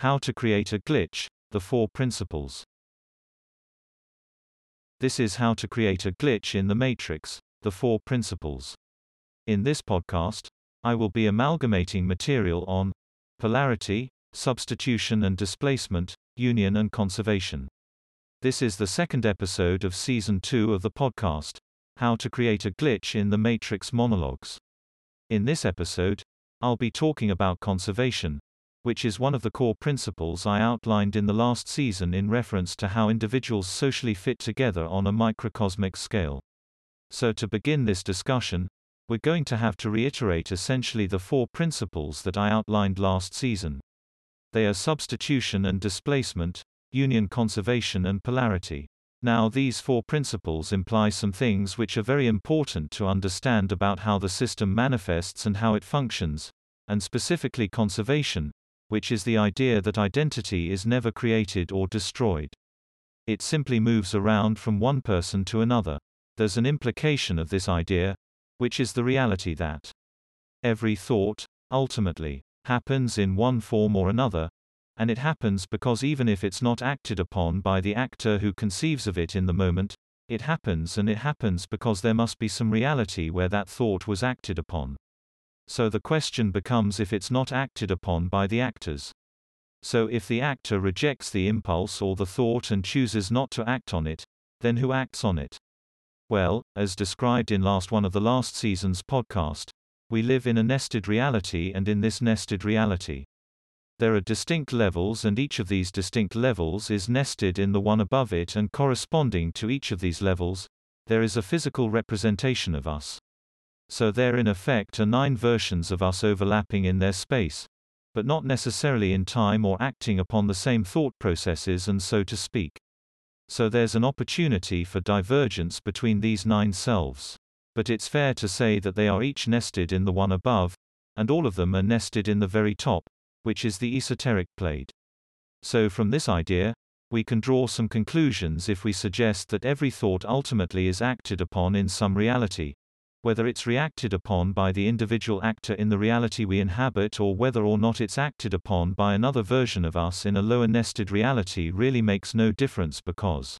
How to Create a Glitch, The Four Principles. This is How to Create a Glitch in the Matrix, The Four Principles. In this podcast, I will be amalgamating material on polarity, substitution and displacement, union and conservation. This is the second episode of Season 2 of the podcast, How to Create a Glitch in the Matrix Monologues. In this episode, I'll be talking about conservation, which is one of the core principles I outlined in the last season in reference to how individuals socially fit together on a microcosmic scale. So to begin this discussion, we're going to have to reiterate essentially the four principles that I outlined last season. They are substitution and displacement, union conservation and polarity. Now these four principles imply some things which are very important to understand about how the system manifests and how it functions, and specifically conservation, which is the idea that identity is never created or destroyed. It simply moves around from one person to another. There's an implication of this idea, which is the reality that every thought, ultimately, happens in one form or another, and it happens because even if it's not acted upon by the actor who conceives of it in the moment, it happens, and it happens because there must be some reality where that thought was acted upon. So the question becomes if it's not acted upon by the actors. So if the actor rejects the impulse or the thought and chooses not to act on it, then who acts on it? Well, as described in one of the last season's podcast, we live in a nested reality, and in this nested reality, there are distinct levels, and each of these distinct levels is nested in the one above it, and corresponding to each of these levels, there is a physical representation of us. So there in effect are 9 versions of us overlapping in their space, but not necessarily in time or acting upon the same thought processes, and so to speak. So there's an opportunity for divergence between these 9 selves. But it's fair to say that they are each nested in the one above, and all of them are nested in the very top, which is the esoteric plane. So from this idea, we can draw some conclusions if we suggest that every thought ultimately is acted upon in some reality, whether it's reacted upon by the individual actor in the reality we inhabit, or whether or not it's acted upon by another version of us in a lower nested reality, really makes no difference, because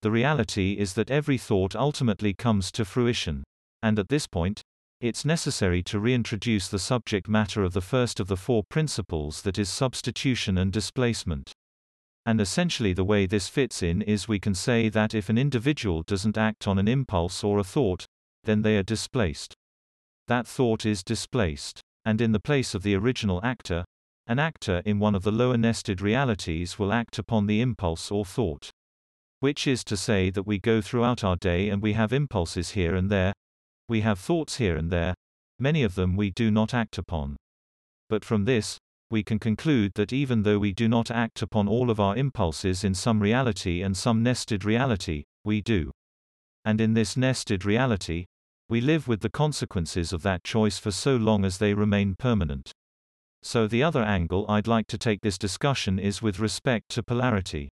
the reality is that every thought ultimately comes to fruition. And at this point, it's necessary to reintroduce the subject matter of the first of the four principles, that is substitution and displacement. And essentially the way this fits in is we can say that if an individual doesn't act on an impulse or a thought, then they are displaced. That thought is displaced. And in the place of the original actor, an actor in one of the lower nested realities will act upon the impulse or thought. Which is to say that we go throughout our day and we have impulses here and there, we have thoughts here and there, many of them we do not act upon. But from this, we can conclude that even though we do not act upon all of our impulses in some reality and some nested reality, we do. And in this nested reality, we live with the consequences of that choice for so long as they remain permanent. So the other angle I'd like to take this discussion is with respect to polarity.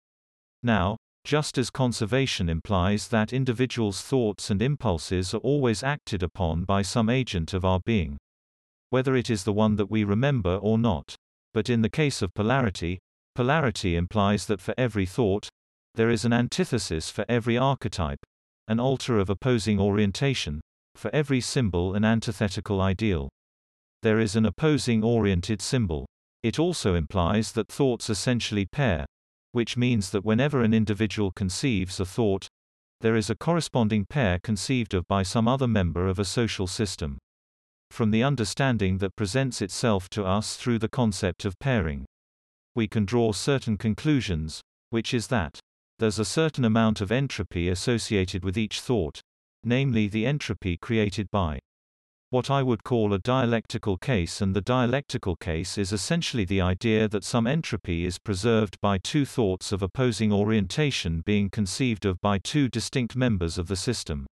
Now, just as conservation implies that individuals' thoughts and impulses are always acted upon by some agent of our being, whether it is the one that we remember or not. But in the case of polarity, polarity implies that for every thought, there is an antithesis for every archetype, an altar of opposing orientation, for every symbol an antithetical ideal. There is an opposing oriented symbol. It also implies that thoughts essentially pair, which means that whenever an individual conceives a thought, there is a corresponding pair conceived of by some other member of a social system, from the understanding that presents itself to us through the concept of pairing. We can draw certain conclusions, which is that there's a certain amount of entropy associated with each thought, namely the entropy created by what I would call a dialectical case, and the dialectical case is essentially the idea that some entropy is preserved by two thoughts of opposing orientation being conceived of by two distinct members of the system.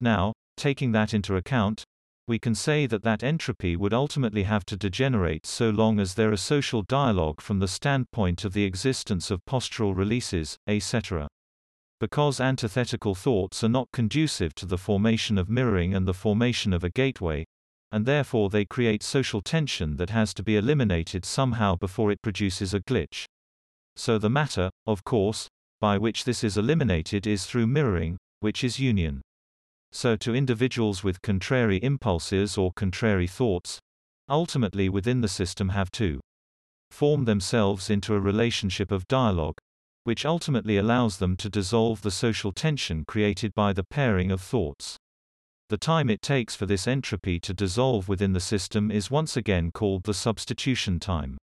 Now, taking that into account, we can say that that entropy would ultimately have to degenerate so long as there is social dialogue from the standpoint of the existence of postural releases, etc. Because antithetical thoughts are not conducive to the formation of mirroring and the formation of a gateway, and therefore they create social tension that has to be eliminated somehow before it produces a glitch. So the matter, of course, by which this is eliminated is through mirroring, which is union. So to individuals with contrary impulses or contrary thoughts, ultimately within the system have to form themselves into a relationship of dialogue, which ultimately allows them to dissolve the social tension created by the pairing of thoughts. The time it takes for this entropy to dissolve within the system is once again called the substitution time.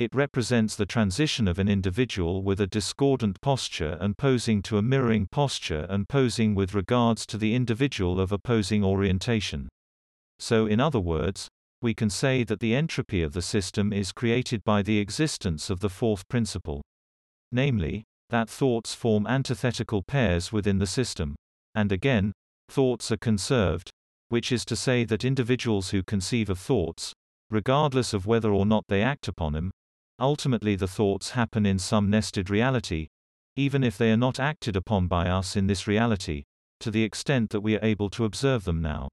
It represents the transition of an individual with a discordant posture and posing to a mirroring posture and posing with regards to the individual of opposing orientation. So in other words, we can say that the entropy of the system is created by the existence of the fourth principle. Namely, that thoughts form antithetical pairs within the system. And again, thoughts are conserved, which is to say that individuals who conceive of thoughts, regardless of whether or not they act upon them, ultimately the thoughts happen in some nested reality, even if they are not acted upon by us in this reality, to the extent that we are able to observe them now.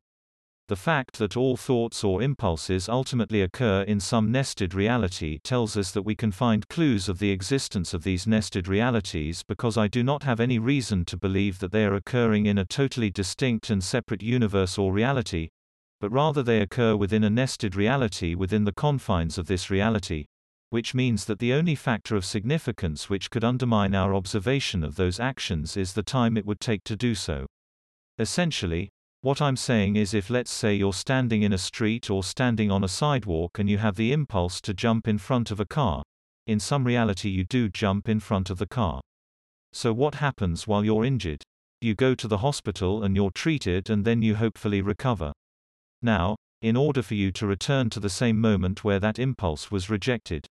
The fact that all thoughts or impulses ultimately occur in some nested reality tells us that we can find clues of the existence of these nested realities, because I do not have any reason to believe that they are occurring in a totally distinct and separate universe or reality, but rather they occur within a nested reality within the confines of this reality, which means that the only factor of significance which could undermine our observation of those actions is the time it would take to do so. Essentially, what I'm saying is, if let's say you're standing in a street or standing on a sidewalk and you have the impulse to jump in front of a car, in some reality you do jump in front of the car. So what happens while you're injured? You go to the hospital and you're treated and then you hopefully recover. Now, in order for you to return to the same moment where that impulse was rejected,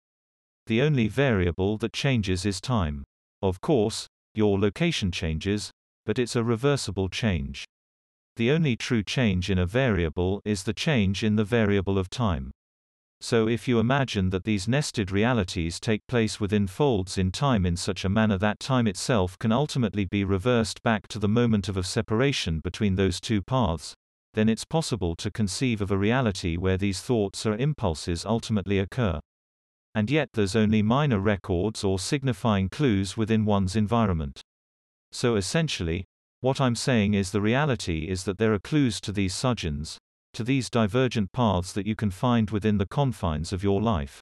the only variable that changes is time. Of course, your location changes, but it's a reversible change. The only true change in a variable is the change in the variable of time. So if you imagine that these nested realities take place within folds in time in such a manner that time itself can ultimately be reversed back to the moment of separation between those two paths, then it's possible to conceive of a reality where these thoughts or impulses ultimately occur. And yet there's only minor records or signifying clues within one's environment. So essentially, what I'm saying is the reality is that there are clues to these sujins, to these divergent paths that you can find within the confines of your life.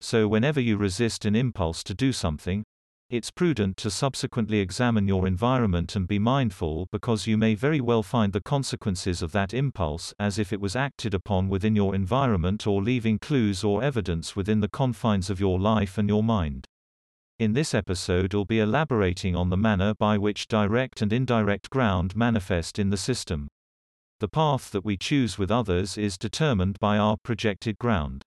So whenever you resist an impulse to do something, it's prudent to subsequently examine your environment and be mindful, because you may very well find the consequences of that impulse as if it was acted upon within your environment, or leaving clues or evidence within the confines of your life and your mind. In this episode I'll be elaborating on the manner by which direct and indirect ground manifest in the system. The path that we choose with others is determined by our projected ground.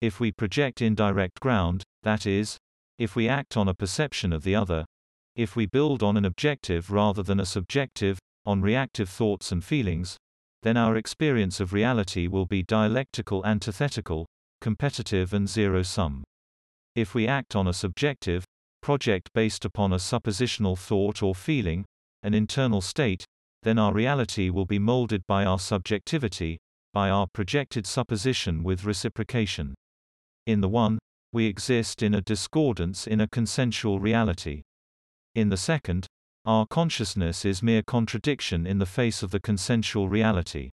If we project indirect ground, that is, if we act on a perception of the other, if we build on an objective rather than a subjective, on reactive thoughts and feelings, then our experience of reality will be dialectical, antithetical, competitive and zero-sum. If we act on a subjective project based upon a suppositional thought or feeling, an internal state, then our reality will be molded by our subjectivity, by our projected supposition with reciprocation. In the one, we exist in a discordance in a consensual reality. In the second, our consciousness is mere contradiction in the face of the consensual reality.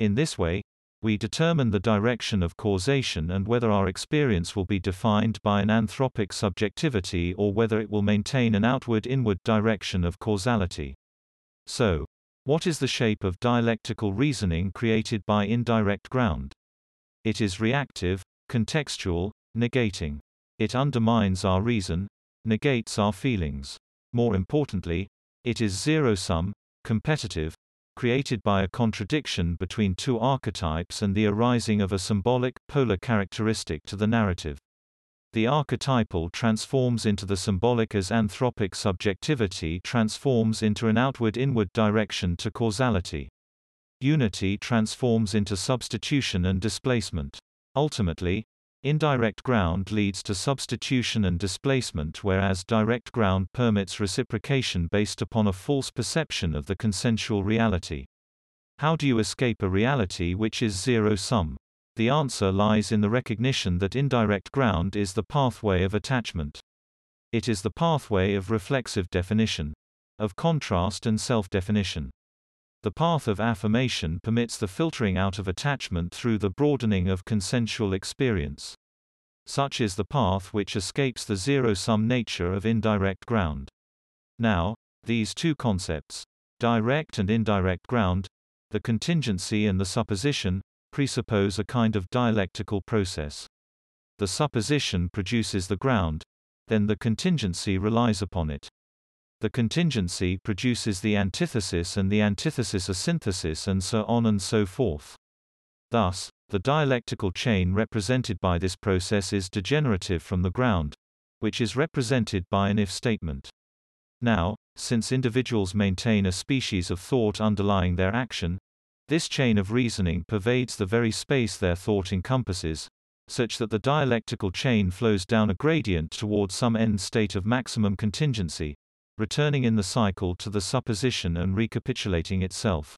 In this way, we determine the direction of causation and whether our experience will be defined by an anthropic subjectivity or whether it will maintain an outward-inward direction of causality. So, what is the shape of dialectical reasoning created by indirect ground? It is reactive, contextual, negating. It undermines our reason, negates our feelings. More importantly, it is zero-sum, competitive, created by a contradiction between two archetypes and the arising of a symbolic, polar characteristic to the narrative. The archetypal transforms into the symbolic as anthropic subjectivity transforms into an outward-inward direction to causality. Unity transforms into substitution and displacement. Ultimately, indirect ground leads to substitution and displacement, whereas direct ground permits reciprocation based upon a false perception of the consensual reality. How do you escape a reality which is zero-sum? The answer lies in the recognition that indirect ground is the pathway of attachment. It is the pathway of reflexive definition, of contrast and self-definition. The path of affirmation permits the filtering out of attachment through the broadening of consensual experience. Such is the path which escapes the zero-sum nature of indirect ground. Now, these two concepts, direct and indirect ground, the contingency and the supposition, presuppose a kind of dialectical process. The supposition produces the ground, then the contingency relies upon it. The contingency produces the antithesis and the antithesis a synthesis and so on and so forth. Thus, the dialectical chain represented by this process is degenerative from the ground, which is represented by an if statement. Now, since individuals maintain a species of thought underlying their action, this chain of reasoning pervades the very space their thought encompasses, such that the dialectical chain flows down a gradient towards some end state of maximum contingency, returning in the cycle to the supposition and recapitulating itself.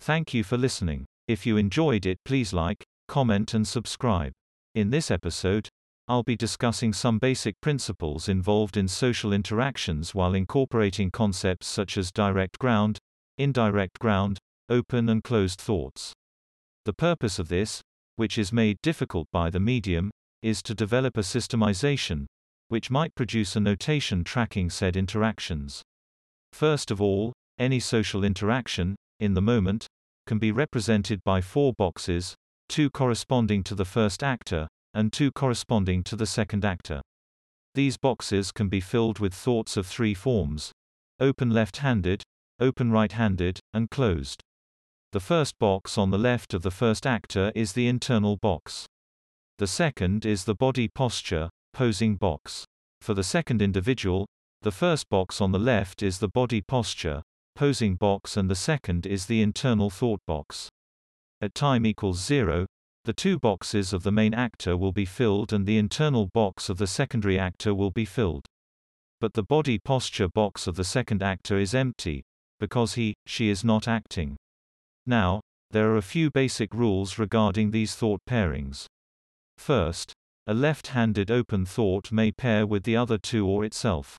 Thank you for listening. If you enjoyed it, please like, comment and subscribe. In this episode, I'll be discussing some basic principles involved in social interactions while incorporating concepts such as direct ground, indirect ground, open and closed thoughts. The purpose of this, which is made difficult by the medium, is to develop a systemization, which might produce a notation tracking said interactions. First of all, any social interaction, in the moment, can be represented by four boxes, two corresponding to the first actor, and two corresponding to the second actor. These boxes can be filled with thoughts of three forms: open left-handed, open right-handed, and closed. The first box on the left of the first actor is the internal box. The second is the body posture, posing box. For the second individual, the first box on the left is the body posture, posing box, and the second is the internal thought box. At time equals 0, the two boxes of the main actor will be filled and the internal box of the secondary actor will be filled. But the body posture box of the second actor is empty, because she is not acting. Now, there are a few basic rules regarding these thought pairings. First, a left-handed open thought may pair with the other two or itself.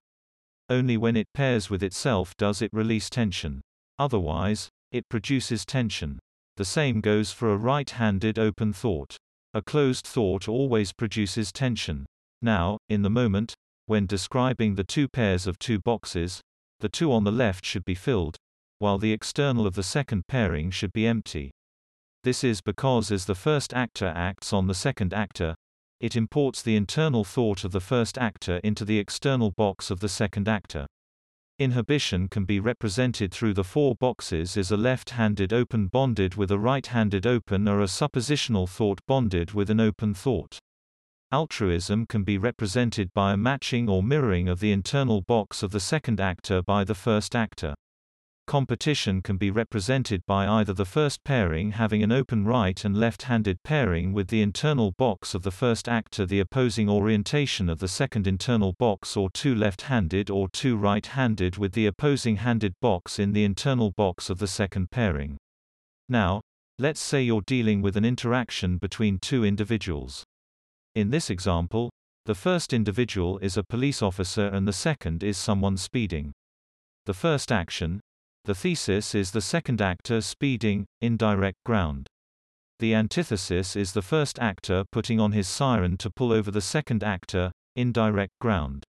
Only when it pairs with itself does it release tension. Otherwise, it produces tension. The same goes for a right-handed open thought. A closed thought always produces tension. Now, in the moment, when describing the two pairs of two boxes, the two on the left should be filled, while the external of the second pairing should be empty. This is because as the first actor acts on the second actor, it imports the internal thought of the first actor into the external box of the second actor. Inhibition can be represented through the four boxes as a left-handed open bonded with a right-handed open or a suppositional thought bonded with an open thought. Altruism can be represented by a matching or mirroring of the internal box of the second actor by the first actor. Competition can be represented by either the first pairing having an open right and left-handed pairing with the internal box of the first actor, the opposing orientation of the second internal box, or two left-handed or two right-handed with the opposing handed box in the internal box of the second pairing. Now, let's say you're dealing with an interaction between two individuals. In this example, the first individual is a police officer and the second is someone speeding. The first action, the thesis, is the second actor speeding, indirect ground. The antithesis is the first actor putting on his siren to pull over the second actor, indirect ground.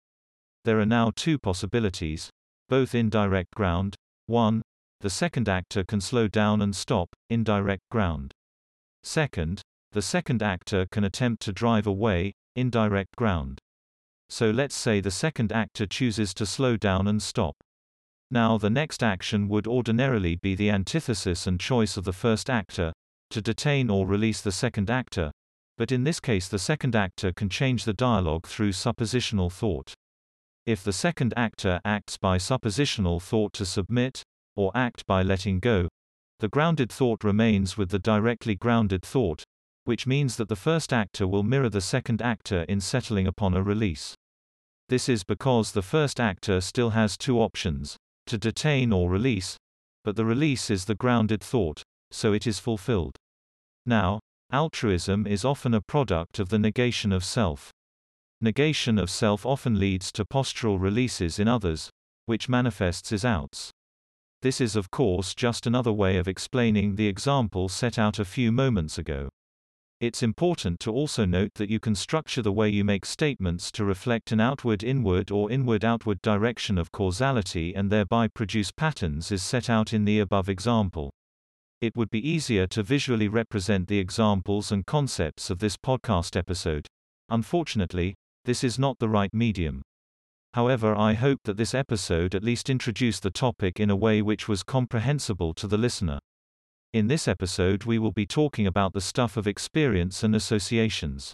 There are now two possibilities, both indirect ground. 1. The second actor can slow down and stop, indirect ground. 2. The second actor can attempt to drive away, indirect ground. So let's say the second actor chooses to slow down and stop. Now the next action would ordinarily be the antithesis and choice of the first actor, to detain or release the second actor, but in this case the second actor can change the dialogue through suppositional thought. If the second actor acts by suppositional thought to submit, or act by letting go, the grounded thought remains with the directly grounded thought, which means that the first actor will mirror the second actor in settling upon a release. This is because the first actor still has two options: to detain or release, but the release is the grounded thought, so it is fulfilled. Now, altruism is often a product of the negation of self. Negation of self often leads to postural releases in others, which manifests as outs. This is of course just another way of explaining the example set out a few moments ago. It's important to also note that you can structure the way you make statements to reflect an outward-inward or inward-outward direction of causality and thereby produce patterns as set out in the above example. It would be easier to visually represent the examples and concepts of this podcast episode. Unfortunately, this is not the right medium. However, I hope that this episode at least introduced the topic in a way which was comprehensible to the listener. In this episode, we will be talking about the stuff of experience and associations.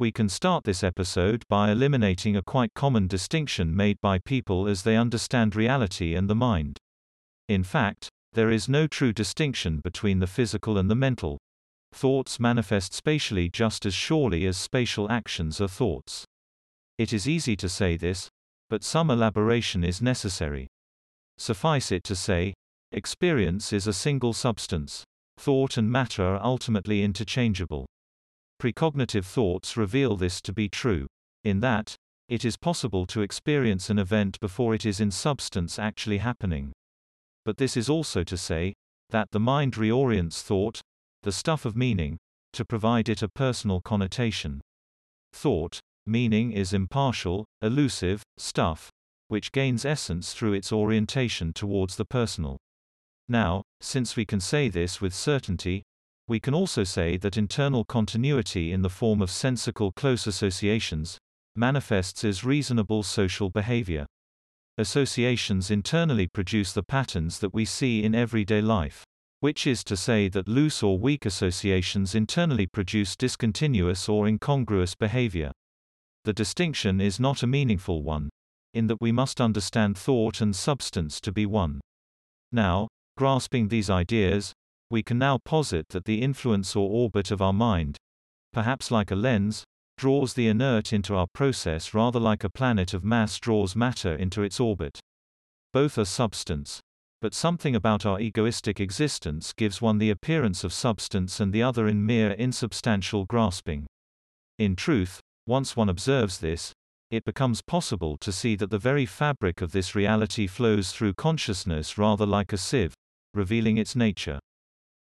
We can start this episode by eliminating a quite common distinction made by people as they understand reality and the mind. In fact, there is no true distinction between the physical and the mental. Thoughts manifest spatially just as surely as spatial actions are thoughts. It is easy to say this, but some elaboration is necessary. Suffice it to say, experience is a single substance. Thought and matter are ultimately interchangeable. Precognitive thoughts reveal this to be true, in that, it is possible to experience an event before it is in substance actually happening. But this is also to say, that the mind reorients thought, the stuff of meaning, to provide it a personal connotation. Thought, meaning is impartial, elusive, stuff, which gains essence through its orientation towards the personal. Now, since we can say this with certainty, we can also say that internal continuity in the form of sensical close associations manifests as reasonable social behavior. Associations internally produce the patterns that we see in everyday life, which is to say that loose or weak associations internally produce discontinuous or incongruous behavior. The distinction is not a meaningful one, in that we must understand thought and substance to be one. Now, grasping these ideas, we can now posit that the influence or orbit of our mind, perhaps like a lens, draws the inert into our process rather like a planet of mass draws matter into its orbit. Both are substance, but something about our egoistic existence gives one the appearance of substance and the other in mere insubstantial grasping. In truth, once one observes this, it becomes possible to see that the very fabric of this reality flows through consciousness rather like a sieve, revealing its nature.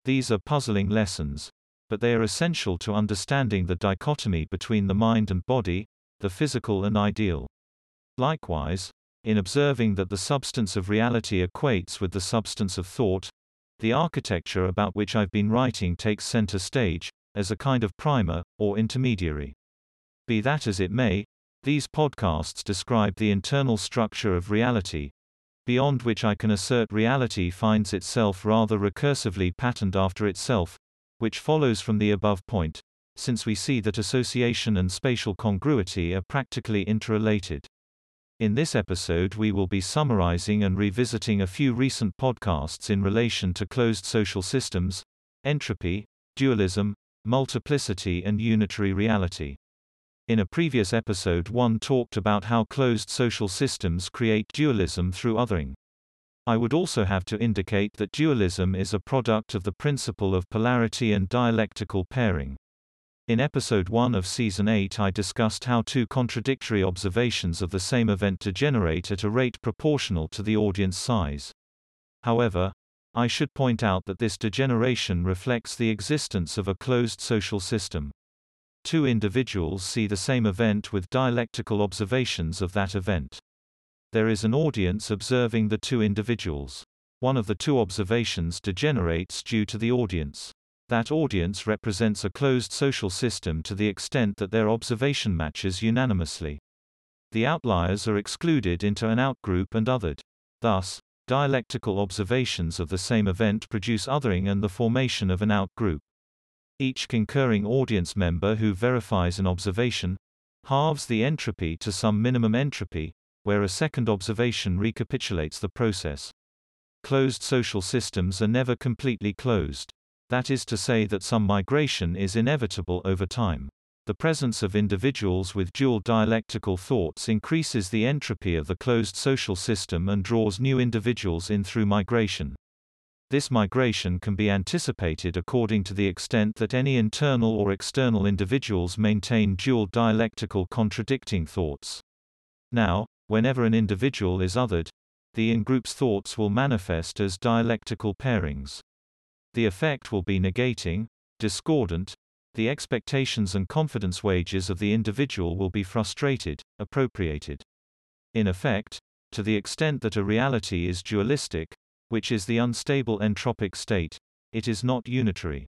These are puzzling lessons, but they are essential to understanding the dichotomy between the mind and body, the physical and ideal. Likewise, in observing that the substance of reality equates with the substance of thought, the architecture about which I've been writing takes center stage, as a kind of primer, or intermediary. Be that as it may, these podcasts describe the internal structure of reality, beyond which I can assert reality finds itself rather recursively patterned after itself, which follows from the above point, since we see that association and spatial congruity are practically interrelated. In this episode, we will be summarizing and revisiting a few recent podcasts in relation to closed social systems, entropy, dualism, multiplicity, and unitary reality. In a previous episode, one talked about how closed social systems create dualism through othering. I would also have to indicate that dualism is a product of the principle of polarity and dialectical pairing. In episode 1 of season 8, I discussed how two contradictory observations of the same event degenerate at a rate proportional to the audience size. However, I should point out that this degeneration reflects the existence of a closed social system. Two individuals see the same event with dialectical observations of that event. There is an audience observing the two individuals. One of the two observations degenerates due to the audience. That audience represents a closed social system to the extent that their observation matches unanimously. The outliers are excluded into an outgroup and othered. Thus, dialectical observations of the same event produce othering and the formation of an outgroup. Each concurring audience member who verifies an observation halves the entropy to some minimum entropy, where a second observation recapitulates the process. Closed social systems are never completely closed. That is to say that some migration is inevitable over time. The presence of individuals with dual dialectical thoughts increases the entropy of the closed social system and draws new individuals in through migration. This migration can be anticipated according to the extent that any internal or external individuals maintain dual dialectical contradicting thoughts. Now, whenever an individual is othered, the in-group's thoughts will manifest as dialectical pairings. The effect will be negating, discordant, the expectations and confidence wages of the individual will be frustrated, appropriated. In effect, to the extent that a reality is dualistic, which is the unstable entropic state, it is not unitary.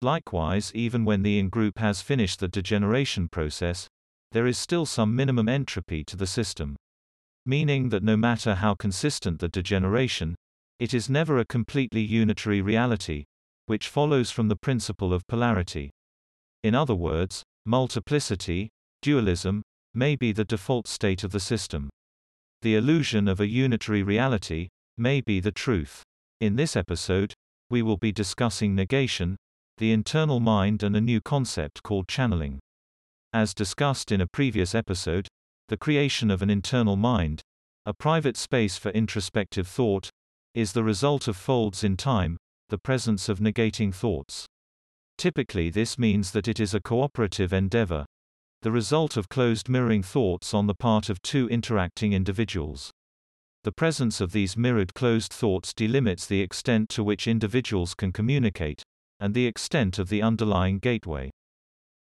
Likewise, even when the in-group has finished the degeneration process, there is still some minimum entropy to the system. Meaning that no matter how consistent the degeneration, it is never a completely unitary reality, which follows from the principle of polarity. In other words, multiplicity, dualism, may be the default state of the system. The illusion of a unitary reality may be the truth. In this episode, we will be discussing negation, the internal mind, and a new concept called channeling. As discussed in a previous episode, the creation of an internal mind, a private space for introspective thought, is the result of folds in time, the presence of negating thoughts. Typically, this means that it is a cooperative endeavor, the result of closed mirroring thoughts on the part of two interacting individuals. The presence of these mirrored closed thoughts delimits the extent to which individuals can communicate, and the extent of the underlying gateway.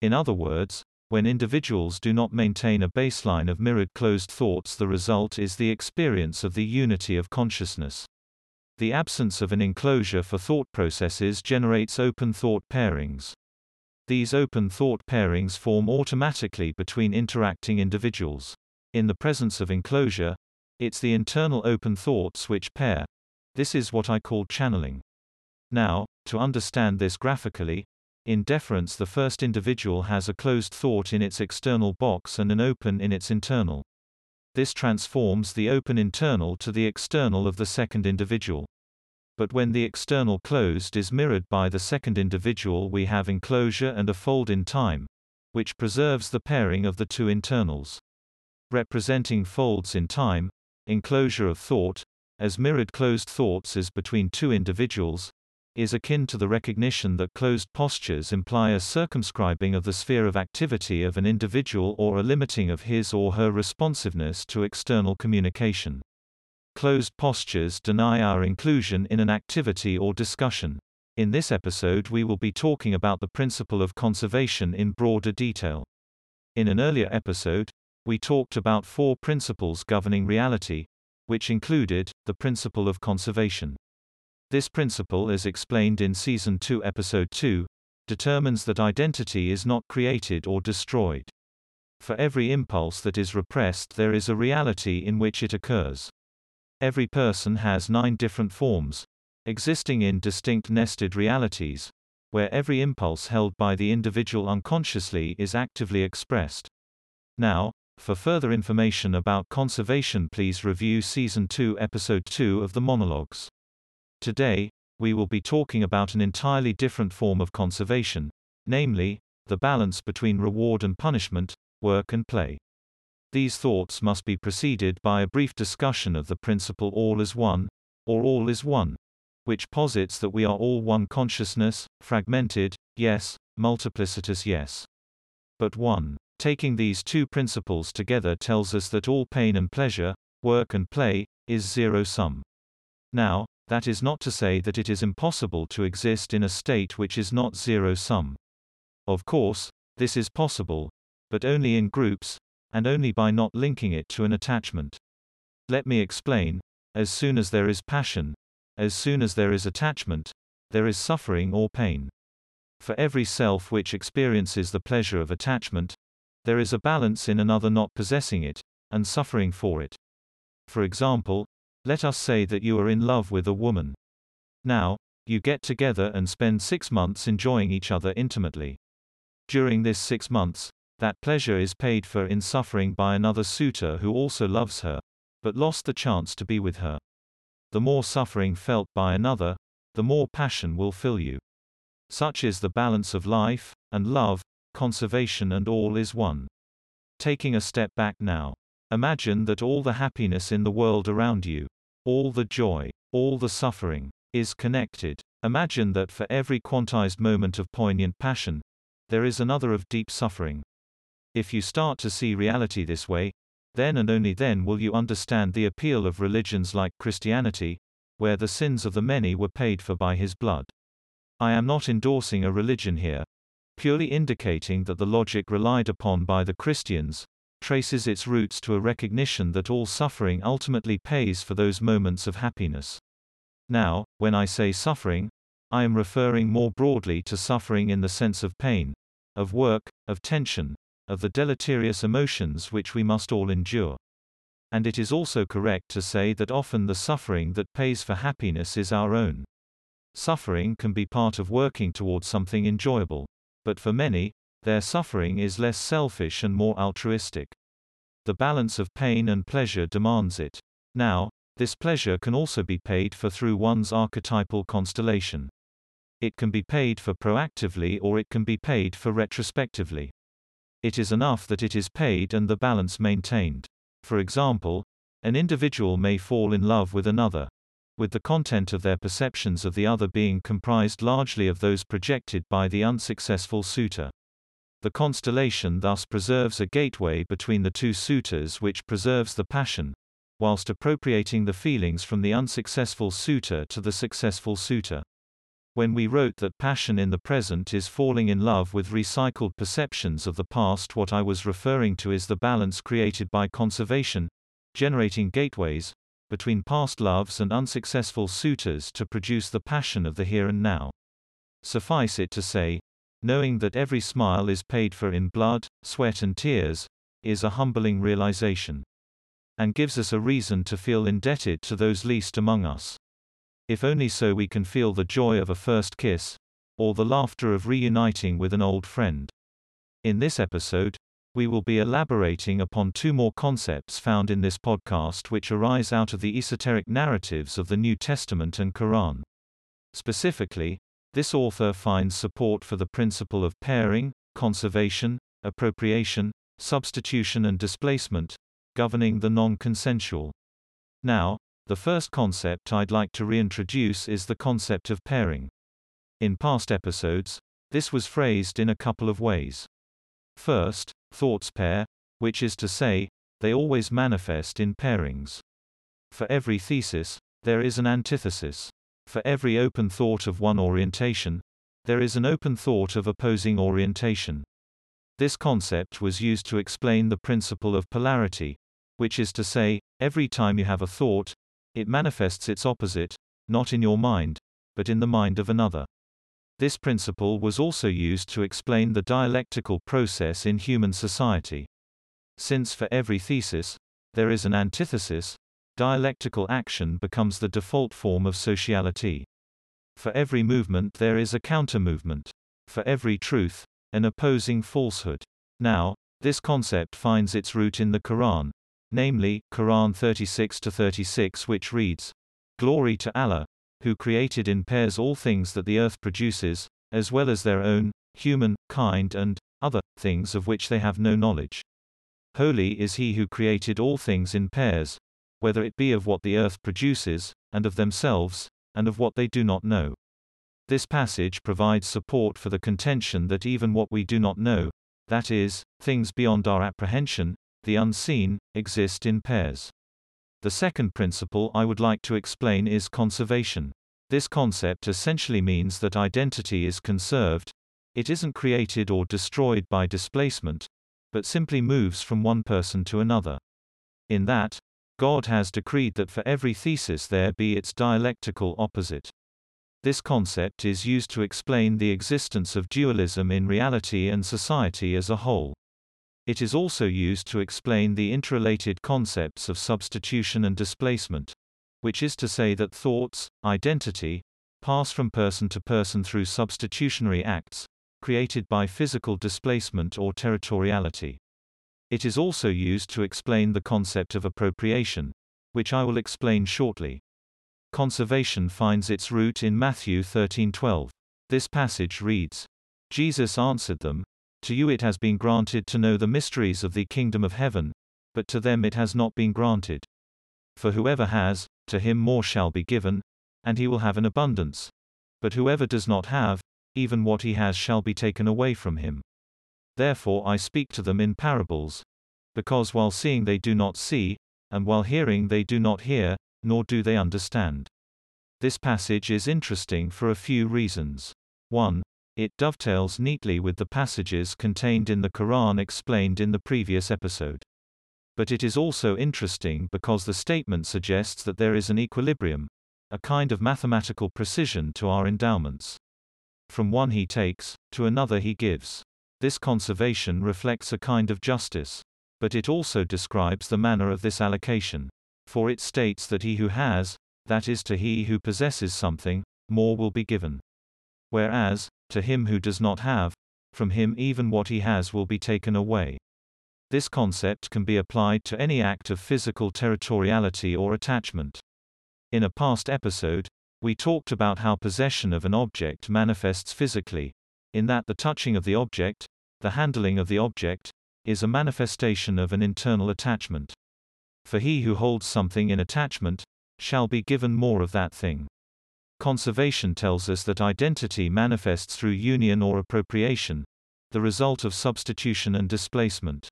In other words, when individuals do not maintain a baseline of mirrored closed thoughts, the result is the experience of the unity of consciousness. The absence of an enclosure for thought processes generates open thought pairings. These open thought pairings form automatically between interacting individuals. In the presence of enclosure, it's the internal open thoughts which pair. This is what I call channeling. Now, to understand this graphically, in deference the first individual has a closed thought in its external box and an open in its internal. This transforms the open internal to the external of the second individual. But when the external closed is mirrored by the second individual, we have enclosure and a fold in time, which preserves the pairing of the two internals. Representing folds in time, enclosure of thought, as mirrored closed thoughts is between two individuals, is akin to the recognition that closed postures imply a circumscribing of the sphere of activity of an individual or a limiting of his or her responsiveness to external communication. Closed postures deny our inclusion in an activity or discussion. In this episode, we will be talking about the principle of conservation in broader detail. In an earlier episode, we talked about four principles governing reality, which included the principle of conservation. This principle, as explained in Season 2, Episode 2, determines that identity is not created or destroyed. For every impulse that is repressed, there is a reality in which it occurs. Every person has 9 different forms, existing in distinct nested realities, where every impulse held by the individual unconsciously is actively expressed. Now, for further information about conservation, please review Season 2, Episode 2 of the monologues. Today, we will be talking about an entirely different form of conservation, namely, the balance between reward and punishment, work and play. These thoughts must be preceded by a brief discussion of the principle all is one, or all is one, which posits that we are all one consciousness, fragmented, yes, multiplicitous yes, but one. Taking these two principles together tells us that all pain and pleasure, work and play, is zero-sum. Now, that is not to say that it is impossible to exist in a state which is not zero-sum. Of course, this is possible, but only in groups, and only by not linking it to an attachment. Let me explain. As soon as there is passion, as soon as there is attachment, there is suffering or pain. For every self which experiences the pleasure of attachment, there is a balance in another not possessing it, and suffering for it. For example, let us say that you are in love with a woman. Now, you get together and spend 6 months enjoying each other intimately. During this 6 months, that pleasure is paid for in suffering by another suitor who also loves her, but lost the chance to be with her. The more suffering felt by another, the more passion will fill you. Such is the balance of life and love, conservation and all is one. Taking a step back now. Imagine that all the happiness in the world around you, all the joy, all the suffering, is connected. Imagine that for every quantized moment of poignant passion, there is another of deep suffering. If you start to see reality this way, then and only then will you understand the appeal of religions like Christianity, where the sins of the many were paid for by his blood. I am not endorsing a religion here, purely indicating that the logic relied upon by the Christians traces its roots to a recognition that all suffering ultimately pays for those moments of happiness. Now, when I say suffering, I am referring more broadly to suffering in the sense of pain, of work, of tension, of the deleterious emotions which we must all endure. And it is also correct to say that often the suffering that pays for happiness is our own. Suffering can be part of working towards something enjoyable, but for many, their suffering is less selfish and more altruistic. The balance of pain and pleasure demands it. Now, this pleasure can also be paid for through one's archetypal constellation. It can be paid for proactively or it can be paid for retrospectively. It is enough that it is paid and the balance maintained. For example, an individual may fall in love with another, with the content of their perceptions of the other being comprised largely of those projected by the unsuccessful suitor. The constellation thus preserves a gateway between the two suitors which preserves the passion, whilst appropriating the feelings from the unsuccessful suitor to the successful suitor. When we wrote that passion in the present is falling in love with recycled perceptions of the past, what I was referring to is the balance created by conservation, generating gateways between past loves and unsuccessful suitors to produce the passion of the here and now. Suffice it to say, knowing that every smile is paid for in blood, sweat and tears, is a humbling realization, and gives us a reason to feel indebted to those least among us. If only so we can feel the joy of a first kiss, or the laughter of reuniting with an old friend. In this episode, we will be elaborating upon two more concepts found in this podcast which arise out of the esoteric narratives of the New Testament and Quran. Specifically, this author finds support for the principle of pairing, conservation, appropriation, substitution and displacement, governing the non-consensual. Now, the first concept I'd like to reintroduce is the concept of pairing. In past episodes, this was phrased in a couple of ways. First, thoughts pair, which is to say, they always manifest in pairings. For every thesis, there is an antithesis. For every open thought of one orientation, there is an open thought of opposing orientation. This concept was used to explain the principle of polarity, which is to say, every time you have a thought, it manifests its opposite, not in your mind, but in the mind of another. This principle was also used to explain the dialectical process in human society. Since for every thesis, there is an antithesis, dialectical action becomes the default form of sociality. For every movement there is a counter-movement. For every truth, an opposing falsehood. Now, this concept finds its root in the Quran, namely, Quran 36-36, which reads, "Glory to Allah, who created in pairs all things that the earth produces, as well as their own, human, kind and other things of which they have no knowledge. Holy is he who created all things in pairs, whether it be of what the earth produces, and of themselves, and of what they do not know." This passage provides support for the contention that even what we do not know, that is, things beyond our apprehension, the unseen, exist in pairs. The second principle I would like to explain is conservation. This concept essentially means that identity is conserved, it isn't created or destroyed by displacement, but simply moves from one person to another. In that, God has decreed that for every thesis there be its dialectical opposite. This concept is used to explain the existence of dualism in reality and society as a whole. It is also used to explain the interrelated concepts of substitution and displacement, which is to say that thoughts, identity, pass from person to person through substitutionary acts, created by physical displacement or territoriality. It is also used to explain the concept of appropriation, which I will explain shortly. Conservation finds its root in Matthew 13:12. This passage reads, "Jesus answered them, 'To you it has been granted to know the mysteries of the kingdom of heaven, but to them it has not been granted. For whoever has, to him more shall be given, and he will have an abundance. But whoever does not have, even what he has shall be taken away from him. Therefore I speak to them in parables, because while seeing they do not see, and while hearing they do not hear, nor do they understand. This passage is interesting for a few reasons. 1. It dovetails neatly with the passages contained in the Quran explained in the previous episode. But it is also interesting because the statement suggests that there is an equilibrium, a kind of mathematical precision to our endowments. From one he takes, to another he gives. This conservation reflects a kind of justice, but it also describes the manner of this allocation. For it states that he who has, that is to he who possesses something, more will be given. Whereas, to him who does not have, from him even what he has will be taken away. This concept can be applied to any act of physical territoriality or attachment. In a past episode, we talked about how possession of an object manifests physically, in that the touching of the object, the handling of the object, is a manifestation of an internal attachment. For he who holds something in attachment, shall be given more of that thing. Conservation tells us that identity manifests through union or appropriation, the result of substitution and displacement.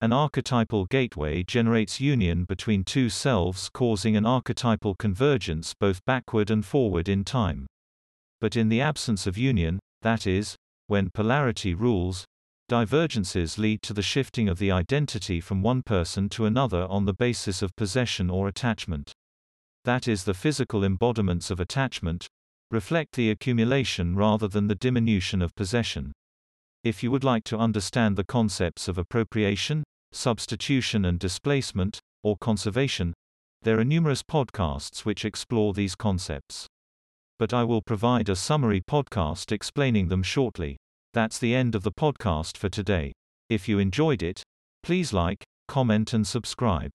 An archetypal gateway generates union between two selves, causing an archetypal convergence both backward and forward in time. But in the absence of union, that is, when polarity rules, divergences lead to the shifting of the identity from one person to another on the basis of possession or attachment. That is, the physical embodiments of attachment reflect the accumulation rather than the diminution of possession. If you would like to understand the concepts of appropriation, substitution and displacement, or conservation, there are numerous podcasts which explore these concepts. But I will provide a summary podcast explaining them shortly. That's the end of the podcast for today. If you enjoyed it, please like, comment and subscribe.